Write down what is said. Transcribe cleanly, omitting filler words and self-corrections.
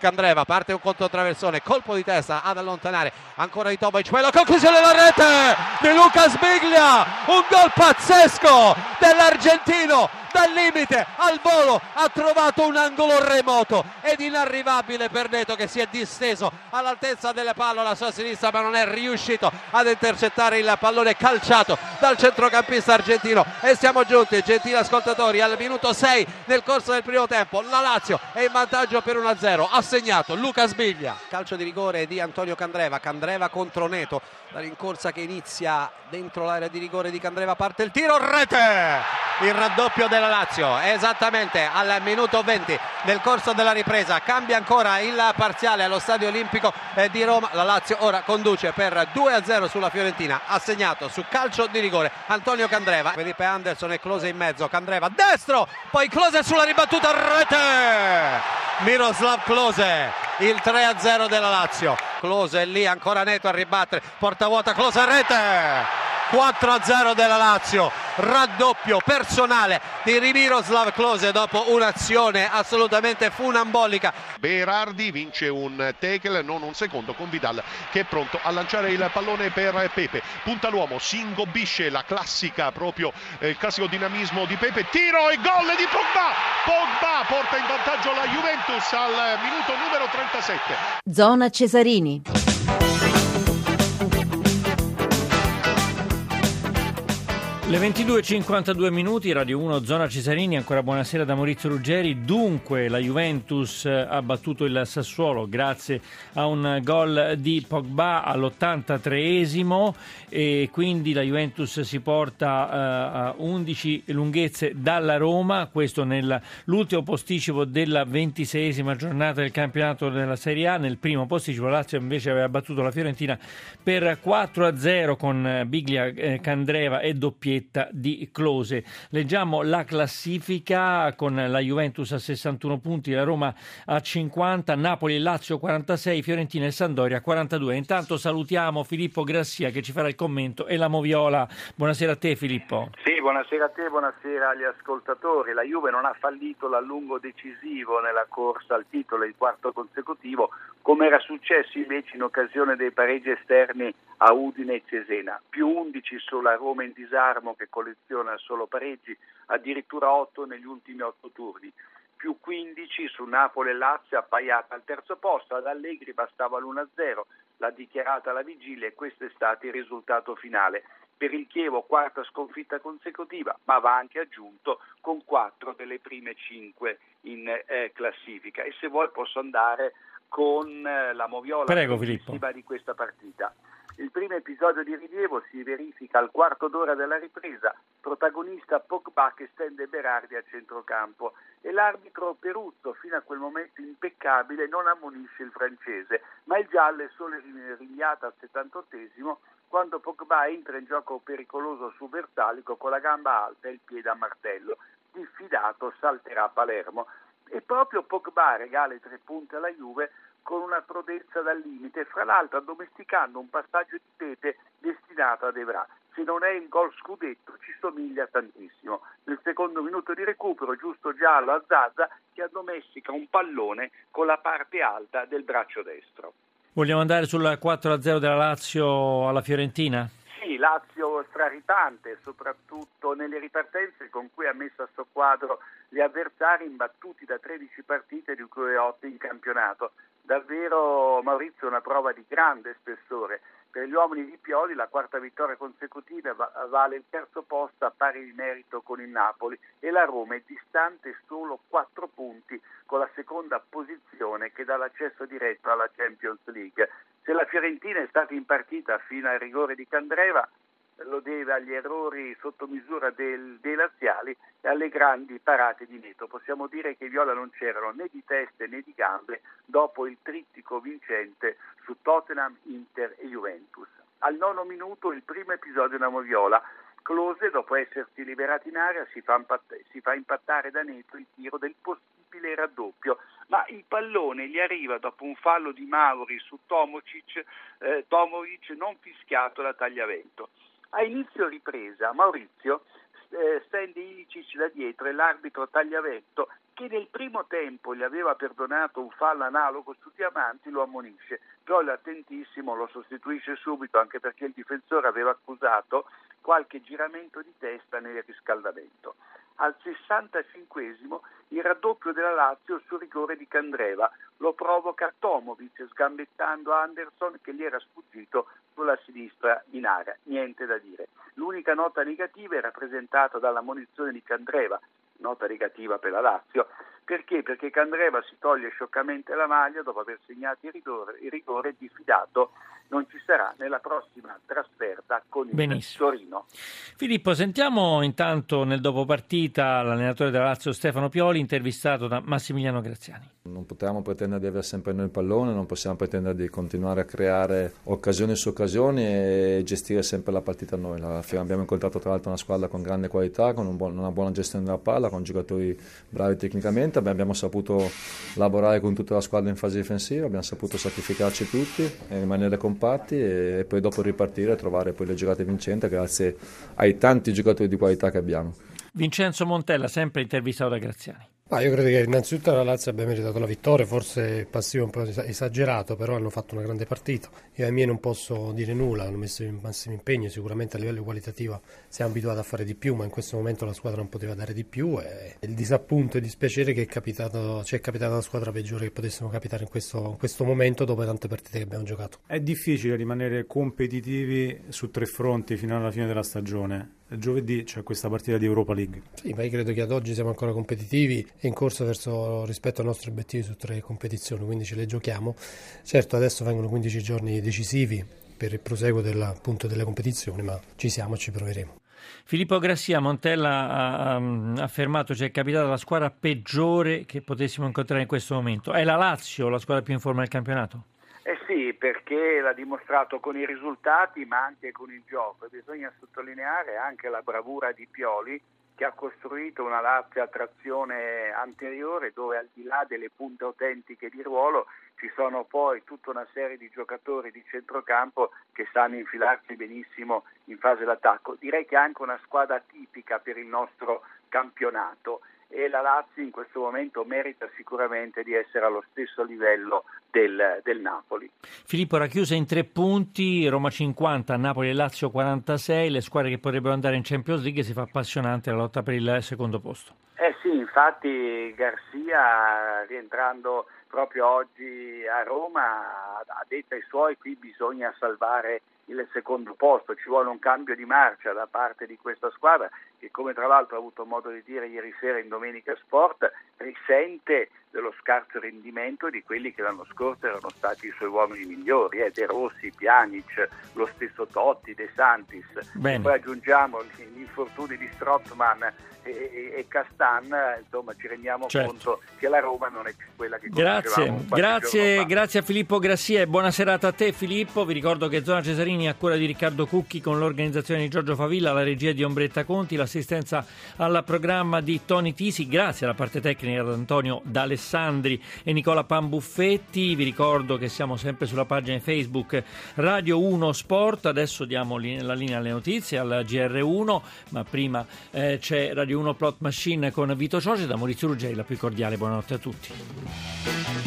Candreva, parte un contro traversone, colpo di testa ad allontanare ancora di Tomovic, poi la conclusione della rete di Lucas Biglia, un gol pazzesco dell'argentino, dal limite al volo, ha trovato un angolo remoto ed inarrivabile per Neto, che si è disteso all'altezza delle palle alla sua sinistra ma non è riuscito ad intercettare il pallone calciato dal centrocampista argentino. E siamo giunti, gentili ascoltatori, al minuto 6 nel corso del primo tempo. La Lazio è in vantaggio per 1-0, ha segnato Lucas Biglia. Calcio di rigore di Antonio Candreva, Candreva contro Neto, la rincorsa che inizia dentro l'area di rigore di Candreva, parte il tiro, rete! Il raddoppio della Lazio esattamente al minuto 20 nel corso della ripresa. Cambia ancora il parziale allo Stadio Olimpico di Roma. La Lazio ora conduce per 2-0 sulla Fiorentina. Ha segnato su calcio di rigore Antonio Candreva, Felipe Anderson e Klose in mezzo, Candreva destro, poi Klose sulla ribattuta, rete! Miroslav Klose, il 3-0 della Lazio. Klose lì, ancora Neto a ribattere, porta vuota, Klose, rete! 4-0 della Lazio, raddoppio personale di Miroslav Klose dopo un'azione assolutamente funambolica. Berardi vince un tackle, non un secondo, con Vidal che è pronto a lanciare il pallone per Pepe. Punta l'uomo, si ingobbisce, la classica, proprio il classico dinamismo di Pepe. Tiro e gol di Pogba! Pogba porta in vantaggio la Juventus al minuto numero 37. Zona Cesarini. Le 22:52 minuti, Radio 1, Zona Cesarini, ancora buonasera da Maurizio Ruggeri. Dunque la Juventus ha battuto il Sassuolo grazie a un gol di Pogba all'83esimo e quindi la Juventus si porta a 11 lunghezze dalla Roma, questo nell'ultimo posticipo della 26esima giornata del campionato della Serie A. Nel primo posticipo la Lazio invece aveva battuto la Fiorentina per 4-0 con Biglia, Candreva e doppietta di Klose. Leggiamo la classifica con la Juventus a 61 punti, la Roma a 50, Napoli e Lazio 46, Fiorentina e Sampdoria 42. Intanto salutiamo Filippo Grassia che ci farà il commento e la moviola. Buonasera a te, Filippo. Sì, buonasera a te, buonasera agli ascoltatori. La Juve non ha fallito l'allungo decisivo nella corsa al titolo, il quarto consecutivo, come era successo invece in occasione dei pareggi esterni a Udine e Cesena. Più 11 sulla Roma in disarmo che colleziona solo pareggi, addirittura 8 negli ultimi 8 turni. Più 15 su Napoli e Lazio, appaiata al terzo posto, ad Allegri bastava l'1-0, l'ha dichiarata alla vigilia e questo è stato il risultato finale. Per il Chievo quarta sconfitta consecutiva, ma va anche aggiunto con 4 delle prime 5 in classifica. E se vuoi posso andare con la moviola successiva di questa partita. Il primo episodio di rilievo si verifica al quarto d'ora della ripresa, protagonista Pogba che stende Berardi a centrocampo e l'arbitro Perutto, fino a quel momento impeccabile, non ammonisce il francese, ma il giallo è solo rinviato al 78esimo quando Pogba entra in gioco pericoloso su Bertallico con la gamba alta e il piede a martello. Diffidato salterà Palermo e proprio Pogba regala i 3 punti alla Juve con una prodezza dal limite, fra l'altro addomesticando un passaggio di Pepe destinato ad Evra. Se non è il gol scudetto ci somiglia tantissimo. Nel secondo minuto di recupero, giusto giallo a Zaza che addomestica un pallone con la parte alta del braccio destro. Vogliamo andare sulla 4-0 della Lazio alla Fiorentina? Sì, Lazio straripante, soprattutto nelle ripartenze con cui ha messo a suo quadro gli avversari, imbattuti da 13 partite di cui 8 in campionato. Davvero, Maurizio, una prova di grande spessore. Per gli uomini di Pioli la 4ª vittoria consecutiva vale il 3° posto a pari di merito con il Napoli e la Roma è distante solo 4 punti con la 2ª posizione che dà l'accesso diretto alla Champions League. Se la Fiorentina è stata in partita fino al rigore di Candreva, lo deve agli errori sotto misura dei laziali e alle grandi parate di Neto. Possiamo dire che i viola non c'erano né di teste né di gambe dopo il trittico vincente su Tottenham, Inter e Juventus. Al 9° minuto il primo episodio di una moviola. Klose, dopo essersi liberato in area, si fa impattare da Neto il tiro del possibile raddoppio, ma il pallone gli arriva dopo un fallo di Mauri su Tomovic non fischiato da Tagliavento. A inizio ripresa Maurizio stende Ilicic da dietro e l'arbitro Tagliavento, che nel primo tempo gli aveva perdonato un fallo analogo su Diamanti, lo ammonisce. Pioli, attentissimo, lo sostituisce subito, anche perché il difensore aveva accusato qualche giramento di testa nel riscaldamento. Al 65esimo il raddoppio della Lazio su rigore di Candreva, lo provoca Tomovic sgambettando Anderson che gli era sfuggito sulla sinistra in area, niente da dire. L'unica nota negativa è rappresentata dall'ammonizione di Candreva, nota negativa per la Lazio, perché? Perché Candreva si toglie scioccamente la maglia dopo aver segnato il rigore diffidato. Non ci sarà nella prossima trasferta con il Torino. Filippo, sentiamo intanto nel dopopartita l'allenatore della Lazio Stefano Pioli, intervistato da Massimiliano Graziani. Non potevamo pretendere di avere sempre noi il pallone, non possiamo pretendere di continuare a creare occasioni su occasioni e gestire sempre la partita noi. Abbiamo incontrato tra l'altro una squadra con grande qualità, con una buona gestione della palla, con giocatori bravi tecnicamente. Abbiamo saputo lavorare con tutta la squadra in fase difensiva, abbiamo saputo sacrificarci tutti e rimanere compatti e poi dopo ripartire e trovare poi le giocate vincenti grazie ai tanti giocatori di qualità che abbiamo. Vincenzo Montella, sempre intervistato da Graziani. Io credo che innanzitutto la Lazio abbia meritato la vittoria, forse passivo un po' esagerato, però hanno fatto una grande partita. Io ai miei non posso dire nulla, hanno messo il massimo impegno, sicuramente a livello qualitativo siamo abituati a fare di più, ma in questo momento la squadra non poteva dare di più e il disappunto e il dispiacere che ci è capitata la squadra peggiore che potessimo capitare in questo momento dopo tante partite che abbiamo giocato. È difficile rimanere competitivi su tre fronti fino alla fine della stagione. Giovedì c'è questa partita di Europa League. Sì, ma io credo che ad oggi siamo ancora competitivi e in corsa verso rispetto ai nostri obiettivi su tre competizioni, quindi ce le giochiamo. Certo, adesso vengono 15 giorni decisivi per il proseguo delle competizioni, ma ci siamo e ci proveremo. Filippo Grassia, Montella ha affermato ci è capitata la squadra peggiore che potessimo incontrare in questo momento. È la Lazio la squadra più in forma del campionato? Sì, perché l'ha dimostrato con i risultati ma anche con il gioco. Bisogna sottolineare anche la bravura di Pioli, che ha costruito una Lazio a trazione anteriore dove al di là delle punte autentiche di ruolo ci sono poi tutta una serie di giocatori di centrocampo che sanno infilarsi benissimo in fase d'attacco. Direi che è anche una squadra tipica per il nostro campionato e la Lazio in questo momento merita sicuramente di essere allo stesso livello del Napoli. Filippo, racchiusa in 3 punti, Roma 50, Napoli e Lazio 46, le squadre che potrebbero andare in Champions League, si fa appassionante la lotta per il secondo posto. Sì, infatti Grassia, rientrando proprio oggi a Roma, ha detto ai suoi: qui bisogna salvare il secondo posto, ci vuole un cambio di marcia da parte di questa squadra che, come tra l'altro ha avuto modo di dire ieri sera in Domenica Sport, risente dello scarso rendimento di quelli che l'anno scorso erano stati i suoi uomini migliori, De Rossi, Pjanic, lo stesso Totti, De Santis. E poi aggiungiamo gli infortuni di Strootman e Castan, insomma ci rendiamo conto che la Roma non è più quella che conoscevamo. Grazie a Filippo Grassia e buona serata a te Filippo. Vi ricordo che Zona Cesarini è a cura di Riccardo Cucchi, con l'organizzazione di Giorgio Favilla, la regia di Ombretta Conti, l'assistenza al programma di Tony Tisi, grazie alla parte tecnica ad Antonio D'Alessandri e Nicola Pambuffetti. Vi ricordo che siamo sempre sulla pagina Facebook Radio 1 Sport. Adesso diamo la linea alle notizie, al GR1, ma prima c'è Radio 1 Plot Machine con Vito Cioce. Da Maurizio Ruggeri la più cordiale buonanotte a tutti.